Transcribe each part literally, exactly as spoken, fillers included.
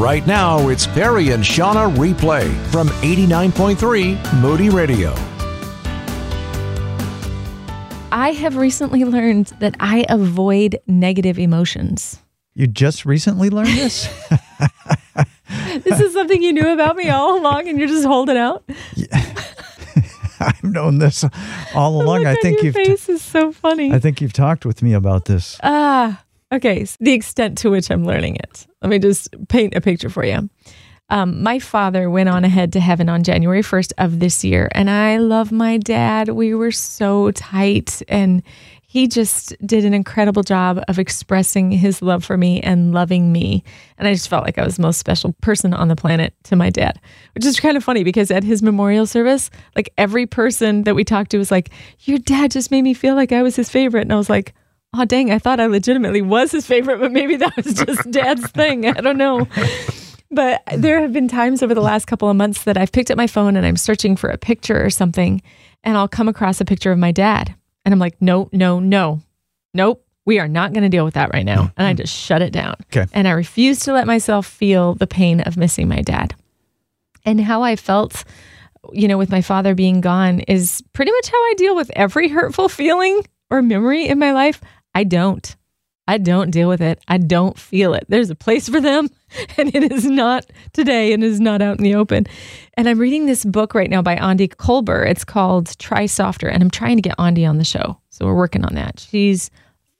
Right now, it's Perry and Shauna Replay from eighty-nine point three Moody Radio. I have recently learned that I avoid negative emotions. You just recently learned this? This is something you knew about me all along and you're just holding out? Yeah. I've known this all along. I think you've. Your face t- is so funny. I think you've talked with me about this. Ah, uh, okay. So the extent to which I'm learning it. Let me just paint a picture for you. Um, my father went on ahead to heaven on January first of this year, and I love my dad. We were so tight, and he just did an incredible job of expressing his love for me and loving me. And I just felt like I was the most special person on the planet to my dad, which is kind of funny because at his memorial service, like every person that we talked to was like, your dad just made me feel like I was his favorite. And I was like, oh, dang, I thought I legitimately was his favorite, but maybe that was just dad's thing. I don't know. But there have been times over the last couple of months that I've picked up my phone and I'm searching for a picture or something, and I'll come across a picture of my dad. And I'm like, no, no, no, nope. We are not going to deal with that right now. And I just shut it down. Okay. And I refuse to let myself feel the pain of missing my dad. And how I felt, you know, with my father being gone is pretty much how I deal with every hurtful feeling or memory in my life. I don't. I don't deal with it. I don't feel it. There's a place for them, and it is not today, and it is not out in the open. And I'm reading this book right now by Andi Kolber. It's called Try Softer, and I'm trying to get Andi on the show. So we're working on that. She's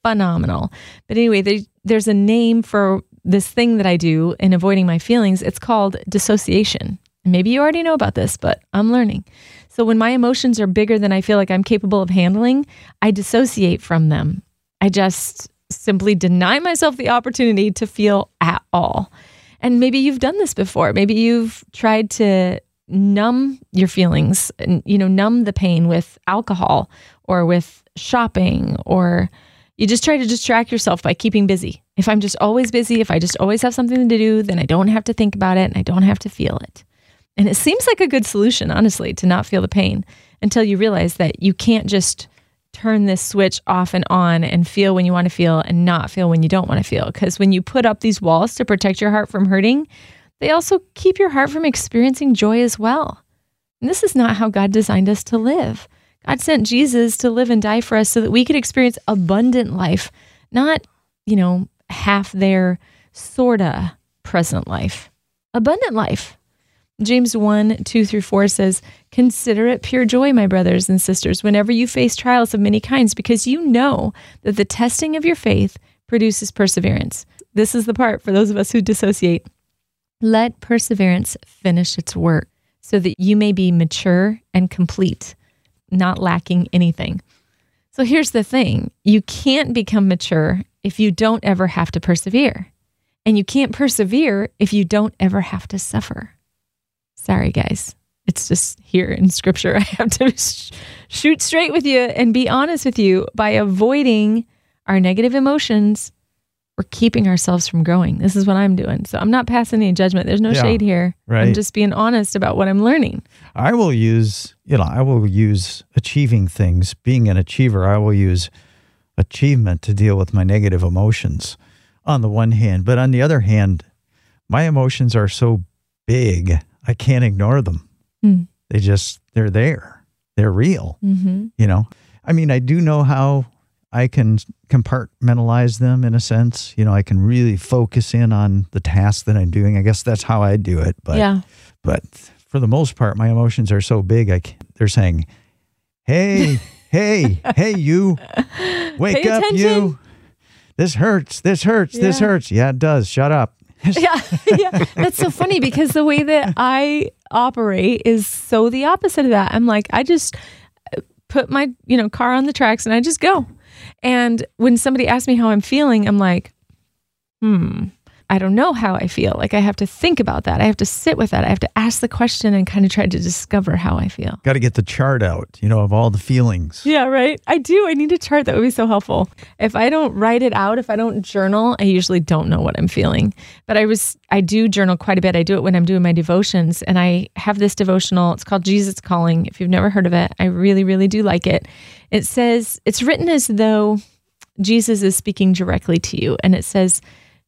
phenomenal. But anyway, there, there's a name for this thing that I do in avoiding my feelings. It's called dissociation. Maybe you already know about this, but I'm learning. So when my emotions are bigger than I feel like I'm capable of handling, I dissociate from them. I just simply deny myself the opportunity to feel at all. And maybe you've done this before. Maybe you've tried to numb your feelings and, you know, numb the pain with alcohol or with shopping, or you just try to distract yourself by keeping busy. If I'm just always busy, if I just always have something to do, then I don't have to think about it and I don't have to feel it. And it seems like a good solution, honestly, to not feel the pain until you realize that you can't just turn this switch off and on and feel when you want to feel and not feel when you don't want to feel. Because when you put up these walls to protect your heart from hurting, they also keep your heart from experiencing joy as well. And this is not how God designed us to live. God sent Jesus to live and die for us so that we could experience abundant life, not, you know, half there, sorta present life. Abundant life. James one, two through four says, "Consider it pure joy, my brothers and sisters, whenever you face trials of many kinds, because you know that the testing of your faith produces perseverance." This is the part for those of us who dissociate. "Let perseverance finish its work, so that you may be mature and complete, not lacking anything." So here's the thing. You can't become mature if you don't ever have to persevere. And you can't persevere if you don't ever have to suffer. Sorry, guys. It's just here in Scripture. I have to sh- shoot straight with you and be honest with you. By avoiding our negative emotions, we're keeping ourselves from growing. This is what I'm doing. So I'm not passing any judgment. There's no yeah, shade here. Right. I'm just being honest about what I'm learning. I will use, you know, I will use achieving things, being an achiever. I will use achievement to deal with my negative emotions on the one hand. But on the other hand, my emotions are so big, I can't ignore them. Mm. They just, they're there. They're real. Mm-hmm. You know, I mean, I do know how I can compartmentalize them in a sense. You know, I can really focus in on the task that I'm doing. I guess that's how I do it. But, yeah. but for the most part, my emotions are so big. I can't, they're saying, hey, hey, hey, you wake Pay up, attention. you, this hurts, this hurts, yeah. this hurts. Yeah, it does. Shut up. yeah, yeah, that's so funny because the way that I operate is so the opposite of that. I'm like, I just put my, you know, car on the tracks and I just go. And when somebody asks me how I'm feeling, I'm like, hmm, I don't know how I feel. Like I have to think about that. I have to sit with that. I have to ask the question and kind of try to discover how I feel. Got to get the chart out, you know, of all the feelings. Yeah, right. I do. I need a chart. That would be so helpful. If I don't write it out, if I don't journal, I usually don't know what I'm feeling. But I was, I do journal quite a bit. I do it when I'm doing my devotions. And I have this devotional. It's called Jesus Calling. If you've never heard of it, I really, really do like it. It says, it's written as though Jesus is speaking directly to you. And it says,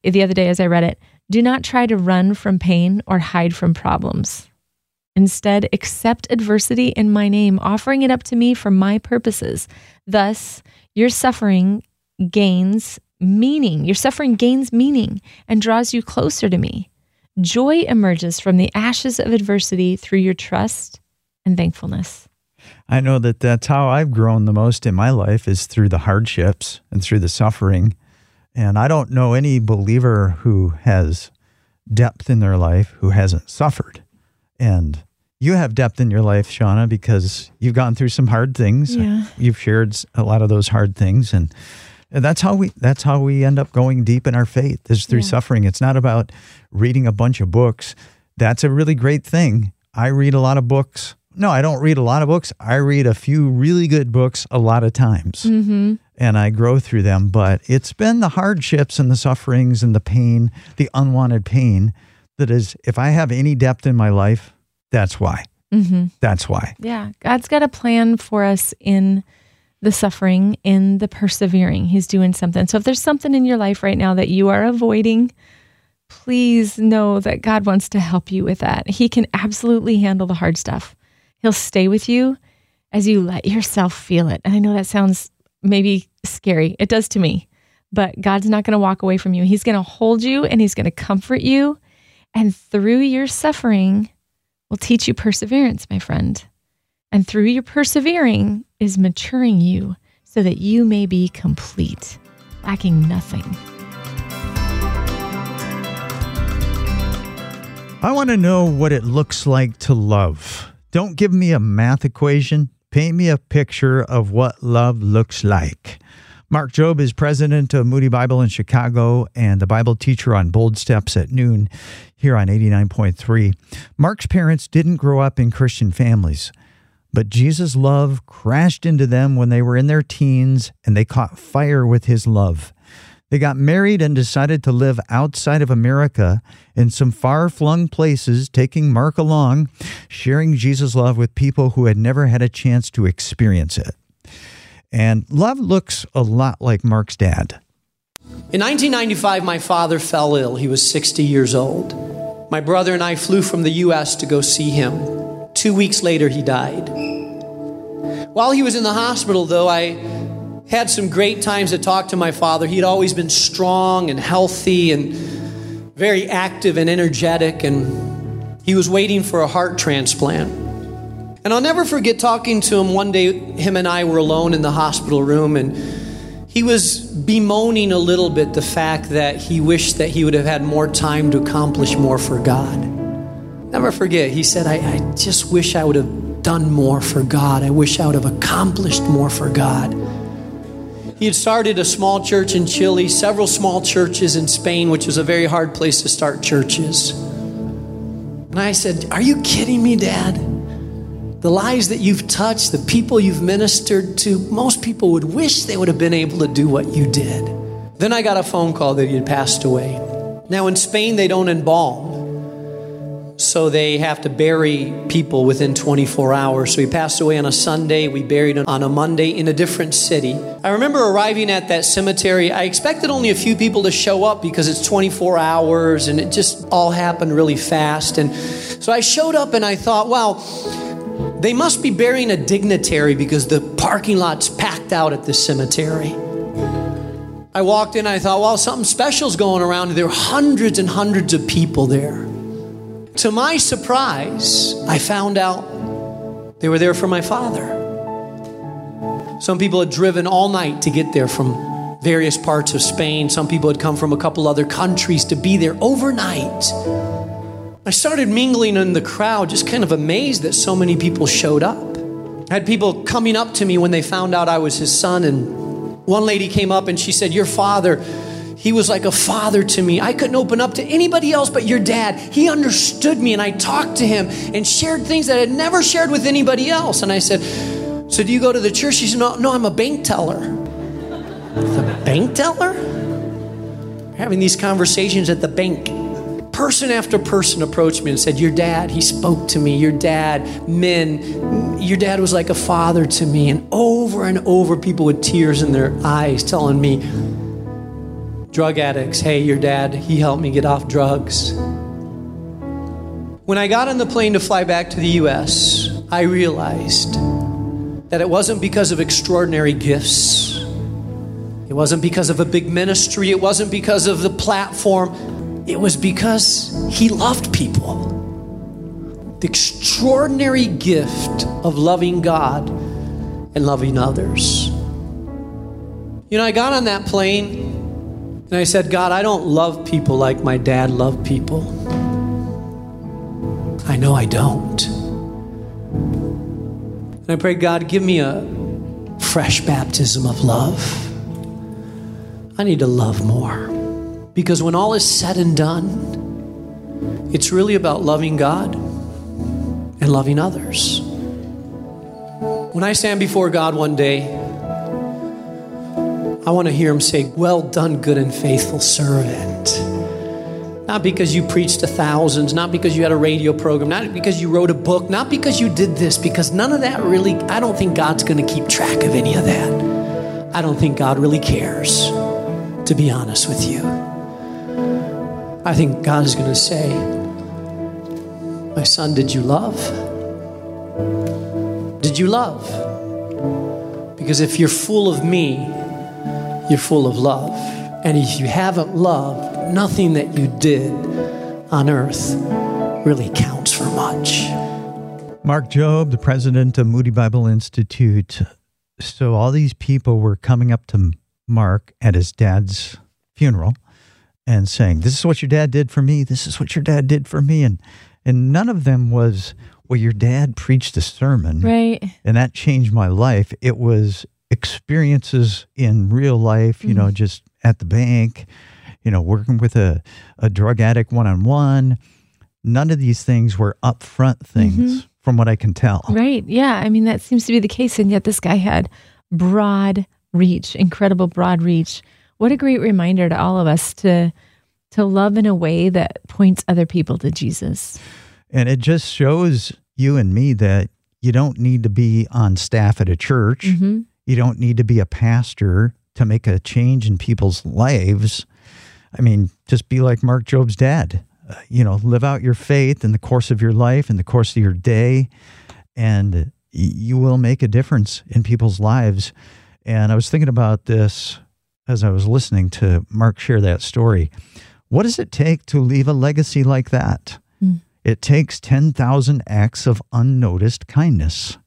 the other day as I read it, Do not try to run from pain or hide from problems. Instead, accept adversity in my name, offering it up to me for my purposes. Thus, your suffering gains meaning. Your suffering gains meaning and draws you closer to me. Joy emerges from the ashes of adversity through your trust and thankfulness. I know that that's how I've grown the most in my life, is through the hardships and through the suffering. And I don't know any believer who has depth in their life who hasn't suffered. And you have depth in your life, Shauna, because you've gone through some hard things. Yeah. You've shared a lot of those hard things. And that's how we that's how we end up going deep in our faith, is through yeah. suffering. It's not about reading a bunch of books. That's a really great thing. I read a lot of books. No, I don't read a lot of books. I read a few really good books a lot of times, mm-hmm. and I grow through them. But it's been the hardships and the sufferings and the pain, the unwanted pain, that is, if I have any depth in my life, that's why. Mm-hmm. That's why. Yeah. God's got a plan for us in the suffering, in the persevering. He's doing something. So if there's something in your life right now that you are avoiding, please know that God wants to help you with that. He can absolutely handle the hard stuff. He'll stay with you as you let yourself feel it. And I know that sounds maybe scary. It does to me. But God's not going to walk away from you. He's going to hold you and he's going to comfort you. And through your suffering will teach you perseverance, my friend. And through your persevering is maturing you so that you may be complete, lacking nothing. I want to know what it looks like to love. Don't give me a math equation. Paint me a picture of what love looks like. Mark Jobe is president of Moody Bible in Chicago and the Bible teacher on Bold Steps at noon here on eighty-nine point three. Mark's parents didn't grow up in Christian families, but Jesus' love crashed into them when they were in their teens, and they caught fire with his love. They got married and decided to live outside of America in some far-flung places, taking Mark along, sharing Jesus' love with people who had never had a chance to experience it. And love looks a lot like Mark's dad. In nineteen ninety-five, my father fell ill. He was sixty years old. My brother and I flew from the U S to go see him. Two weeks later, he died. While he was in the hospital, though, I had some great times to talk to my father. He'd always been strong and healthy and very active and energetic, and he was waiting for a heart transplant. And I'll never forget talking to him one day. Him and I were alone in the hospital room, and he was bemoaning a little bit the fact that he wished that he would have had more time to accomplish more for God. Never forget, he said, I, I just wish I would have done more for God. I wish I would have accomplished more for God. He had started a small church in Chile, several small churches in Spain, which was a very hard place to start churches. And I said, are you kidding me, Dad? The lives that you've touched, the people you've ministered to, most people would wish they would have been able to do what you did. Then I got a phone call that he had passed away. Now in Spain, they don't embalm, so they have to bury people within twenty-four hours. So he passed away on a Sunday. We buried him on a Monday in a different city. I remember arriving at that cemetery. I expected only a few people to show up because it's twenty-four hours and it just all happened really fast. And so I showed up and I thought, wow, they must be burying a dignitary because the parking lot's packed out at this cemetery. I walked in, I thought, well, something special's going around. There were hundreds and hundreds of people there. To my surprise, I found out they were there for my father. Some people had driven all night to get there from various parts of Spain. Some people had come from a couple other countries to be there overnight. I started mingling in the crowd, just kind of amazed that so many people showed up. I had people coming up to me when they found out I was his son. And one lady came up and she said, your father, he was like a father to me. I couldn't open up to anybody else but your dad. He understood me, and I talked to him and shared things that I had never shared with anybody else. And I said, so do you go to the church? She said, no, no, I'm a bank teller. The bank teller? We're having these conversations at the bank. Person after person approached me and said, your dad, he spoke to me. Your dad, men, your dad was like a father to me. And over and over, people with tears in their eyes telling me, Drug addicts, hey, your dad, he helped me get off drugs. When I got on the plane to fly back to the U S, I realized that it wasn't because of extraordinary gifts. It wasn't because of a big ministry. It wasn't because of the platform. It was because he loved people. The extraordinary gift of loving God and loving others. You know, I got on that plane and I said, God, I don't love people like my dad loved people. I know I don't. And I prayed, God, give me a fresh baptism of love. I need to love more. Because when all is said and done, it's really about loving God and loving others. When I stand before God one day, I want to hear him say, well done, good and faithful servant. Not because you preached to thousands, not because you had a radio program, not because you wrote a book, not because you did this, because none of that really, I don't think God's going to keep track of any of that. I don't think God really cares, to be honest with you. I think God is going to say, my son, did you love? Did you love? Because if you're full of me, you're full of love. And if you haven't loved, nothing that you did on earth really counts for much. Mark Jobe, the president of Moody Bible Institute. So all these people were coming up to Mark at his dad's funeral and saying, this is what your dad did for me. This is what your dad did for me. And and none of them was, well, your dad preached a sermon. Right. And that changed my life. It was experiences in real life, you know, mm. just at the bank, you know, working with a, a drug addict one-on-one. None of these things were upfront things mm-hmm. from what I can tell. Right. Yeah. I mean, that seems to be the case. And yet this guy had broad reach, incredible broad reach. What a great reminder to all of us to, to love in a way that points other people to Jesus. And it just shows you and me that you don't need to be on staff at a church. Mm-hmm. You don't need to be a pastor to make a change in people's lives. I mean, just be like Mark Jobe's dad. Uh, you know, live out your faith in the course of your life, in the course of your day, and you will make a difference in people's lives. And I was thinking about this as I was listening to Mark share that story. What does it take to leave a legacy like that? Mm. It takes ten thousand acts of unnoticed kindness.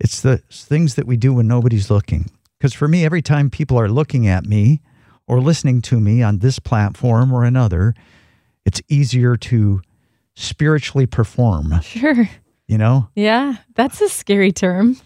It's the things that we do when nobody's looking. Because for me, every time people are looking at me or listening to me on this platform or another, it's easier to spiritually perform. Sure. You know? Yeah, that's a scary term.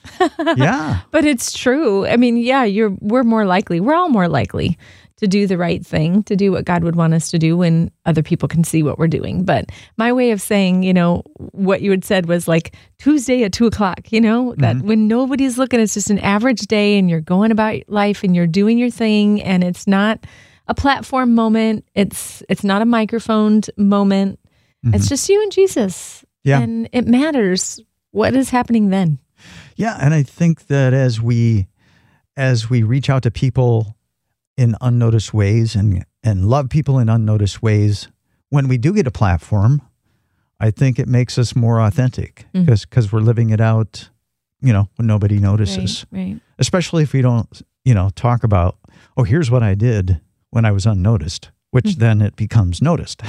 Yeah. But it's true. I mean, yeah, you're we're more likely, we're all more likely to do the right thing, to do what God would want us to do when other people can see what we're doing. But my way of saying, you know, what you had said was like Tuesday at two o'clock, you know, that mm-hmm. when nobody's looking, it's just an average day and you're going about life and you're doing your thing and it's not a platform moment. It's, it's not a microphoned moment. Mm-hmm. It's just you and Jesus. Yeah. And it matters what is happening then. Yeah. And I think that as we, as we reach out to people in unnoticed ways and, and love people in unnoticed ways, when we do get a platform, I think it makes us more authentic because mm-hmm. because we're living it out, you know, when nobody notices. Right, right. Especially if we don't, you know, talk about, oh, here's what I did when I was unnoticed, which mm-hmm. then it becomes noticed.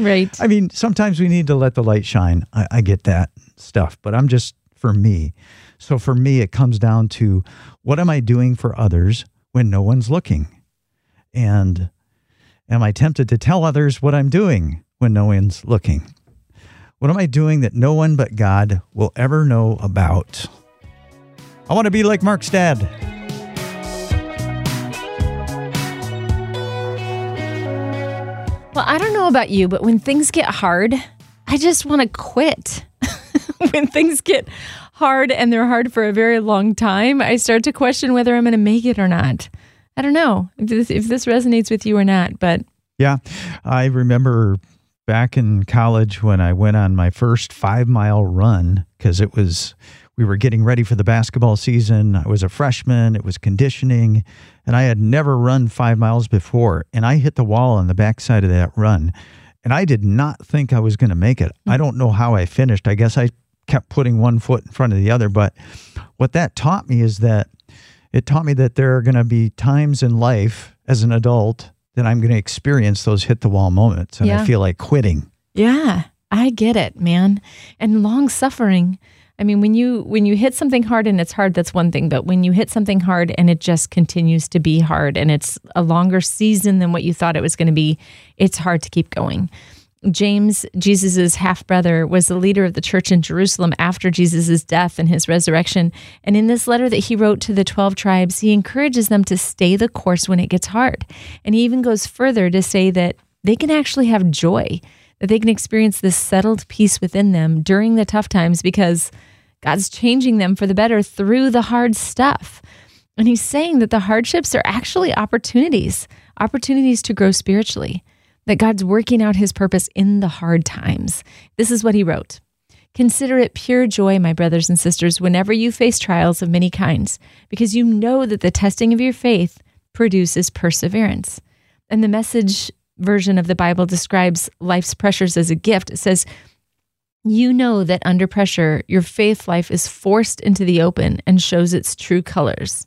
Right. I mean, sometimes we need to let the light shine. I, I get that stuff, but I'm just, for me. So for me, it comes down to what am I doing for others when no one's looking? And am I tempted to tell others what I'm doing when no one's looking? What am I doing that no one but God will ever know about? I want to be like Mark's dad. Well, I don't know about you, but when things get hard, I just want to quit. When things get hard and they're hard for a very long time, I start to question whether I'm going to make it or not. I don't know if this, if this resonates with you or not, but... Yeah, I remember back in college when I went on my first five-mile run, because it was, We were getting ready for the basketball season. I was a freshman. It was conditioning, and I had never run five miles before. And I hit the wall on the backside of that run, and I did not think I was going to make it. I don't know how I finished. I guess I kept putting one foot in front of the other. But what that taught me is that it taught me that there are going to be times in life as an adult that I'm going to experience those hit the wall moments, and yeah. I feel like quitting. Yeah, I get it, man. And long suffering. I mean, when you when you hit something hard and it's hard, that's one thing. But when you hit something hard and it just continues to be hard and it's a longer season than what you thought it was going to be, it's hard to keep going. James, Jesus's half-brother, was the leader of the church in Jerusalem after Jesus's death and his resurrection. And in this letter that he wrote to the twelve tribes, he encourages them to stay the course when it gets hard. And he even goes further to say that they can actually have joy, that they can experience this settled peace within them during the tough times because God's changing them for the better through the hard stuff. And he's saying that the hardships are actually opportunities, opportunities to grow spiritually, that God's working out his purpose in the hard times. This is what he wrote. Consider it pure joy, my brothers and sisters, whenever you face trials of many kinds, because you know that the testing of your faith produces perseverance. And the Message version of the Bible describes life's pressures as a gift. It says, you know that under pressure, your faith life is forced into the open and shows its true colors.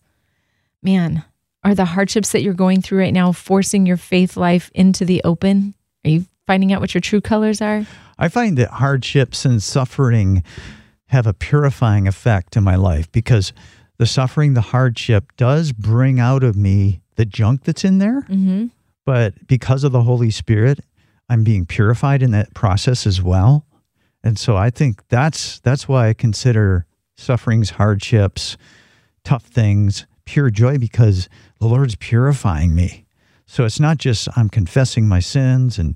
Man, are the hardships that you're going through right now forcing your faith life into the open? Are you finding out what your true colors are? I find that hardships and suffering have a purifying effect in my life because the suffering, the hardship does bring out of me the junk that's in there. Mm-hmm. But because of the Holy Spirit, I'm being purified in that process as well. And so I think that's that's why I consider sufferings, hardships, tough things, pure joy, because the Lord's purifying me. So it's not just I'm confessing my sins and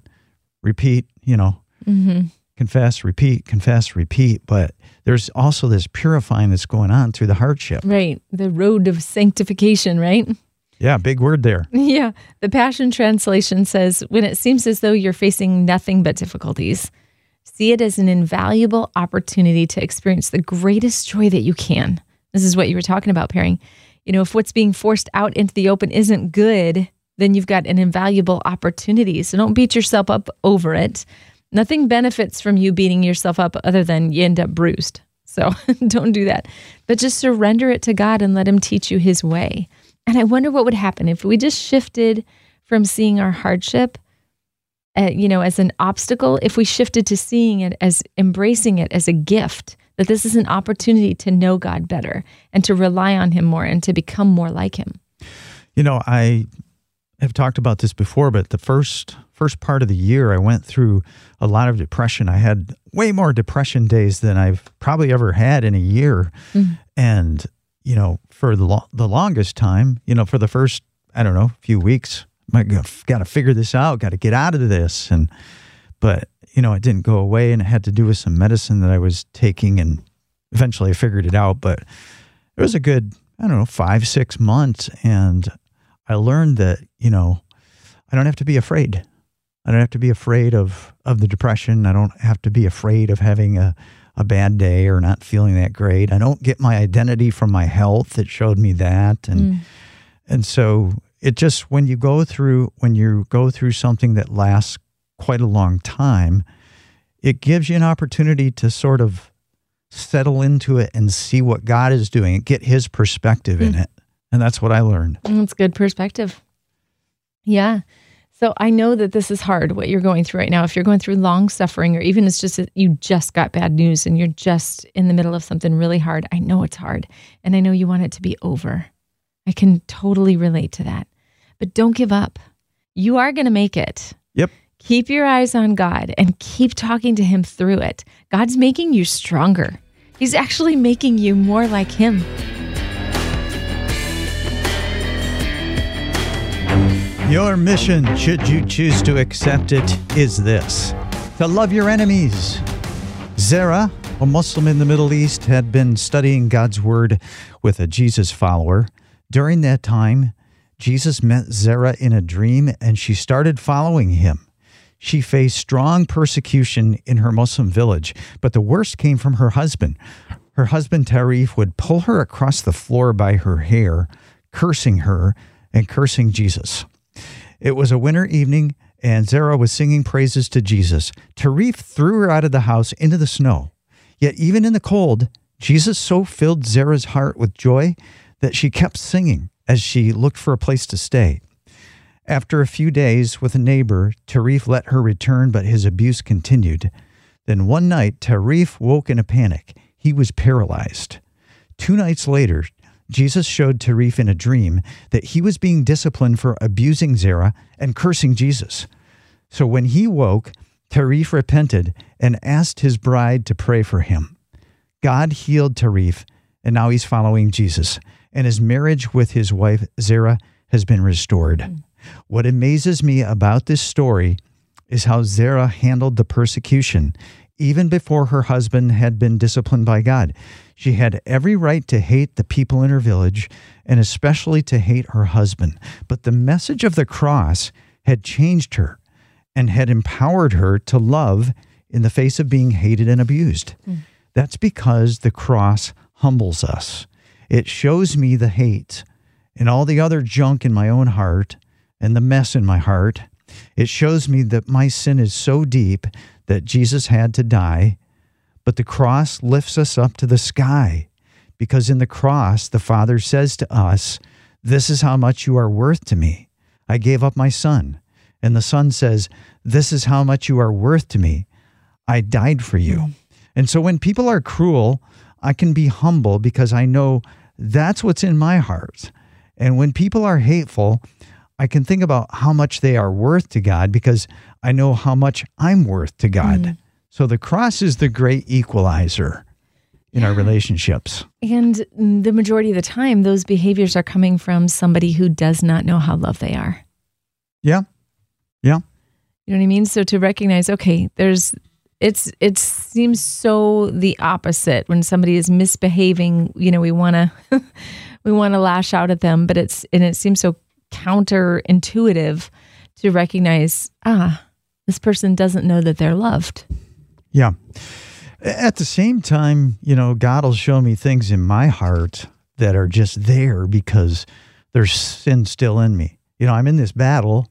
repeat, you know, mm-hmm. confess, repeat, confess, repeat. But there's also this purifying that's going on through the hardship. Right. The road of sanctification, right? Yeah, big word there. Yeah. The Passion Translation says, when it seems as though you're facing nothing but difficulties, see it as an invaluable opportunity to experience the greatest joy that you can. This is what you were talking about, pairing. You know, if what's being forced out into the open isn't good, then you've got an invaluable opportunity. So don't beat yourself up over it. Nothing benefits from you beating yourself up other than you end up bruised. So don't do that. But just surrender it to God and let him teach you his way. And I wonder what would happen if we just shifted from seeing our hardship, uh, you know, as an obstacle, if we shifted to seeing it as embracing it as a gift, that this is an opportunity to know God better and to rely on him more and to become more like him. You know, I have talked about this before, but the first first part of the year, I went through a lot of depression. I had way more depression days than I've probably ever had in a year. Mm-hmm. And you know, for the lo- the longest time, you know, for the first, I don't know, few weeks, I got to figure this out, got to get out of this. And, but, you know, it didn't go away, and it had to do with some medicine that I was taking, and eventually I figured it out. But it was a good, I don't know, five, six months. And I learned that, you know, I don't have to be afraid. I don't have to be afraid of, of the depression. I don't have to be afraid of having a, a bad day or not feeling that great. I don't get my identity from my health. It showed me that. And, mm. and so it just, when you go through, when you go through something that lasts quite a long time, it gives you an opportunity to sort of settle into it and see what God is doing and get his perspective mm. in it. And that's what I learned. That's good perspective. Yeah. So I know that this is hard, what you're going through right now. If you're going through long suffering, or even it's just that you just got bad news and you're just in the middle of something really hard, I know it's hard. And I know you want it to be over. I can totally relate to that. But don't give up. You are going to make it. Yep. Keep your eyes on God and keep talking to him through it. God's making you stronger. He's actually making you more like him. Your mission, should you choose to accept it, is this: to love your enemies. Zara, a Muslim in the Middle East, had been studying God's word with a Jesus follower. During that time, Jesus met Zara in a dream, and she started following him. She faced strong persecution in her Muslim village, but the worst came from her husband. Her husband, Tarif, would pull her across the floor by her hair, cursing her and cursing Jesus. It was a winter evening, and Zara was singing praises to Jesus. Tarif threw her out of the house into the snow. Yet even in the cold, Jesus so filled Zara's heart with joy that she kept singing as she looked for a place to stay. After a few days with a neighbor, Tarif let her return, but his abuse continued. Then one night, Tarif woke in a panic. He was paralyzed. Two nights later, Jesus showed Tarif in a dream that he was being disciplined for abusing Zara and cursing Jesus. So when he woke, Tarif repented and asked his bride to pray for him. God healed Tarif, and now he's following Jesus, and his marriage with his wife, Zara, has been restored. Mm. What amazes me about this story is how Zara handled the persecution, even before her husband had been disciplined by God. She had every right to hate the people in her village, and especially to hate her husband. But the message of the cross had changed her and had empowered her to love in the face of being hated and abused. Mm. That's because the cross humbles us. It shows me the hate and all the other junk in my own heart and the mess in my heart. It shows me that my sin is so deep that Jesus had to die, but the cross lifts us up to the sky, because in the cross, the Father says to us, "This is how much you are worth to me. I gave up my son." And the son says, "This is how much you are worth to me. I died for you." Mm. And so when people are cruel, I can be humble because I know that's what's in my heart. And when people are hateful, I can think about how much they are worth to God because I know how much I'm worth to God. Mm. So the cross is the great equalizer in yeah. our relationships. And the majority of the time, those behaviors are coming from somebody who does not know how loved they are. Yeah. Yeah. You know what I mean? So to recognize, okay, there's, it's, it seems so the opposite when somebody is misbehaving, you know, we want to, we want to lash out at them, but it's, and it seems so counterintuitive to recognize, ah, this person doesn't know that they're loved. Yeah. At the same time, you know, God will show me things in my heart that are just there because there's sin still in me. You know, I'm in this battle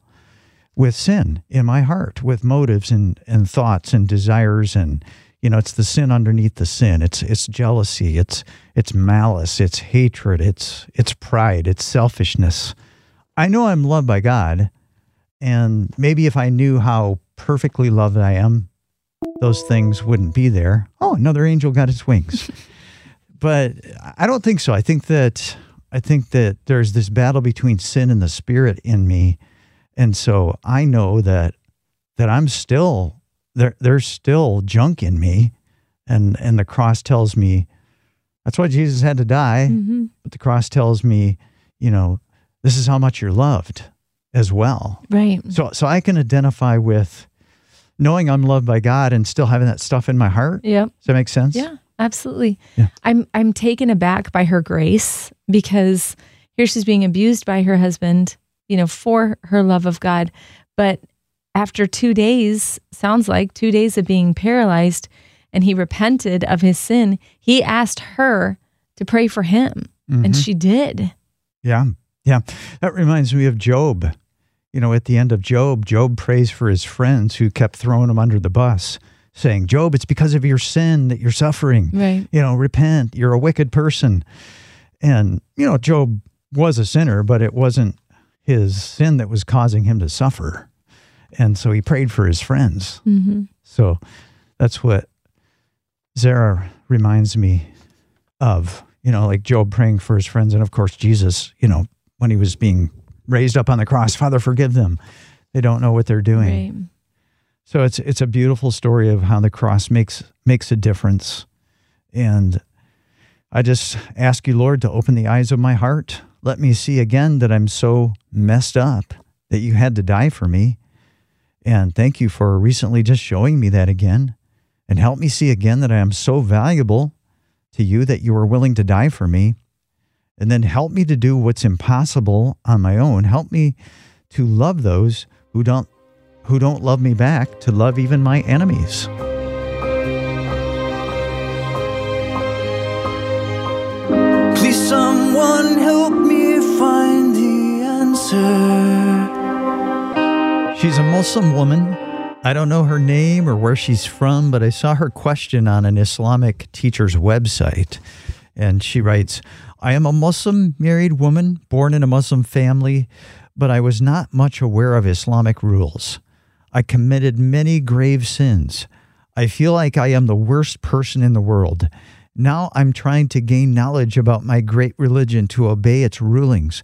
with sin in my heart, with motives and, and thoughts and desires. And, you know, it's the sin underneath the sin. It's, it's jealousy. It's, it's malice. It's hatred. It's, it's pride. It's selfishness. I know I'm loved by God, and maybe if I knew how perfectly loved I am, those things wouldn't be there. Oh, another angel got its wings. But I don't think so. I think that I think that there's this battle between sin and the spirit in me, and so I know that that I'm still there. There's still junk in me, and and the cross tells me that's why Jesus had to die. Mm-hmm. But the cross tells me, you know, this is how much you're loved as well. Right. So so I can identify with knowing I'm loved by God and still having that stuff in my heart. Yeah. Does that make sense? Yeah, absolutely. Yeah. I'm I'm taken aback by her grace, because here she's being abused by her husband, you know, for her love of God. But after two days, sounds like two days of being paralyzed, and he repented of his sin, he asked her to pray for him. Mm-hmm. And she did. Yeah. Yeah, that reminds me of Job. You know, at the end of Job, Job prays for his friends who kept throwing him under the bus, saying, "Job, it's because of your sin that you're suffering. Right. You know, repent. You're a wicked person." And, you know, Job was a sinner, but it wasn't his sin that was causing him to suffer. And so he prayed for his friends. Mm-hmm. So that's what Zara reminds me of, you know, like Job praying for his friends. And of course, Jesus, you know, when he was being raised up on the cross, "Father, forgive them. They don't know what they're doing." Right. So it's it's a beautiful story of how the cross makes makes a difference. And I just ask you, Lord, to open the eyes of my heart. Let me see again that I'm so messed up that you had to die for me. And thank you for recently just showing me that again. And help me see again that I am so valuable to you that you are willing to die for me. And then help me to do what's impossible on my own. Help me to love those who don't who don't love me back, to love even my enemies. closer. She's a Muslim woman. I don't know her name or where she's from, but I saw her question on an Islamic teacher's website. And she writes, I am a Muslim married woman born in a Muslim family, but I was not much aware of Islamic rules. I committed many grave sins. I feel like I am the worst person in the world. Now I'm trying to gain knowledge about my great religion to obey its rulings,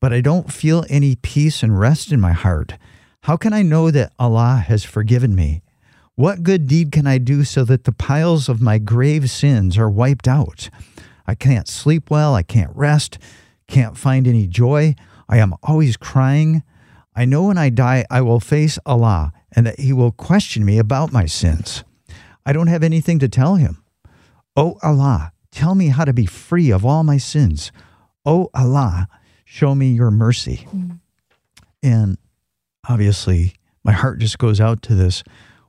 but I don't feel any peace and rest in my heart. How can I know that Allah has forgiven me? What good deed can I do so that the piles of my grave sins are wiped out? I can't sleep well. I can't rest. Can't find any joy. I am always crying. I know when I die, I will face Allah and that he will question me about my sins. I don't have anything to tell him. Oh Allah, tell me how to be free of all my sins. Oh Allah, show me your mercy. Mm. And obviously, my heart just goes out to this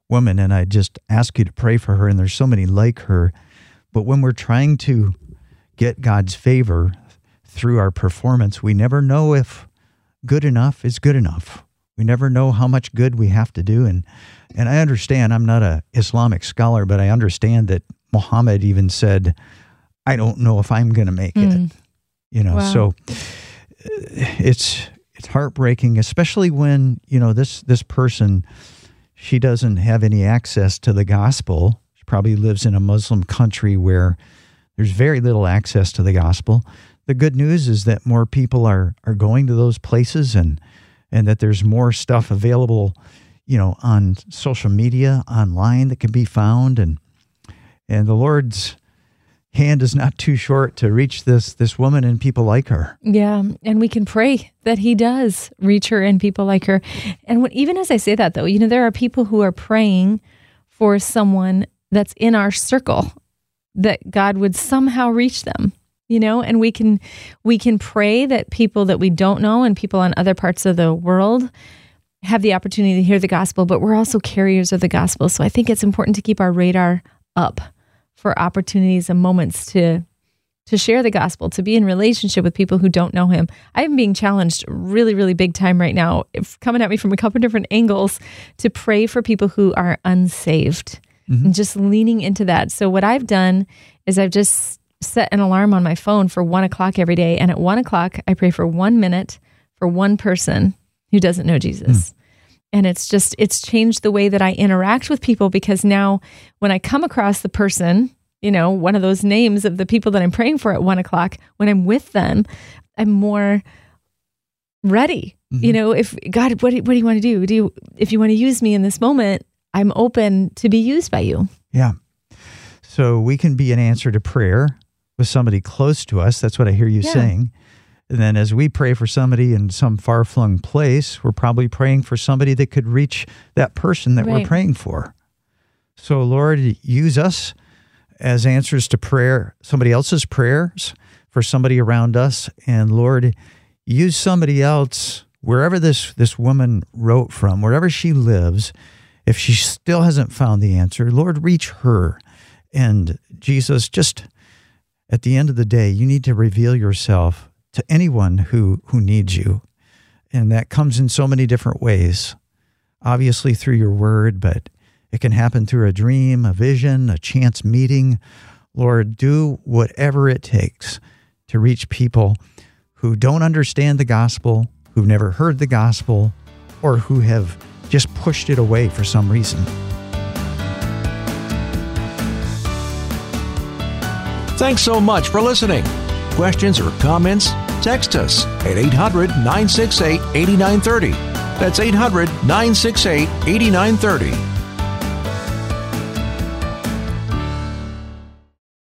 woman, and I just ask you to pray for her, and there's so many like her. But when we're trying to get God's favor through our performance, we never know if good enough is good enough. We never know how much good we have to do. And and I understand, I'm not a Islamic scholar, but I understand that Muhammad even said, I don't know if I'm going to make mm. it. You know, wow. so it's it's heartbreaking, especially when, you know, this this person, she doesn't have any access to the gospel. She probably lives in a Muslim country where there's very little access to the gospel. The good news is that more people are are going to those places, and and that there's more stuff available, you know, on social media, online, that can be found. And and the Lord's hand is not too short to reach this this woman and people like her. Yeah, and we can pray that he does reach her and people like her. And when, even as I say that, though, you know, there are people who are praying for someone that's in our circle, that God would somehow reach them, you know, and we can we can pray that people that we don't know and people on other parts of the world have the opportunity to hear the gospel, but we're also carriers of the gospel. So I think it's important to keep our radar up for opportunities and moments to to share the gospel, to be in relationship with people who don't know him. I'm being challenged really, really big time right now. It's coming at me from a couple different angles to pray for people who are unsaved. Mm-hmm. And just leaning into that. So what I've done is I've just set an alarm on my phone for one o'clock every day. And at one o'clock, I pray for one minute for one person who doesn't know Jesus. Mm. And it's just, it's changed the way that I interact with people, because now when I come across the person, you know, one of those names of the people that I'm praying for at one o'clock, when I'm with them, I'm more ready. Mm-hmm. You know, if God, what do, what do you want to do? Do you, if you want to use me in this moment, I'm open to be used by you. Yeah. So we can be an answer to prayer with somebody close to us. That's what I hear you yeah. saying. And then as we pray for somebody in some far-flung place, we're probably praying for somebody that could reach that person that right. we're praying for. So Lord, use us as answers to prayer, somebody else's prayers for somebody around us. And Lord, use somebody else wherever this, this woman wrote from, wherever she lives. If she still hasn't found the answer, Lord, reach her. And Jesus, just at the end of the day, you need to reveal yourself to anyone who, who needs you. And that comes in so many different ways, obviously through your word, but it can happen through a dream, a vision, a chance meeting. Lord, do whatever it takes to reach people who don't understand the gospel, who've never heard the gospel, or who have just pushed it away for some reason. Thanks so much for listening. Questions or comments? Text us at eight hundred, nine six eight, eight nine three zero. That's eight hundred, nine six eight, eight nine three zero.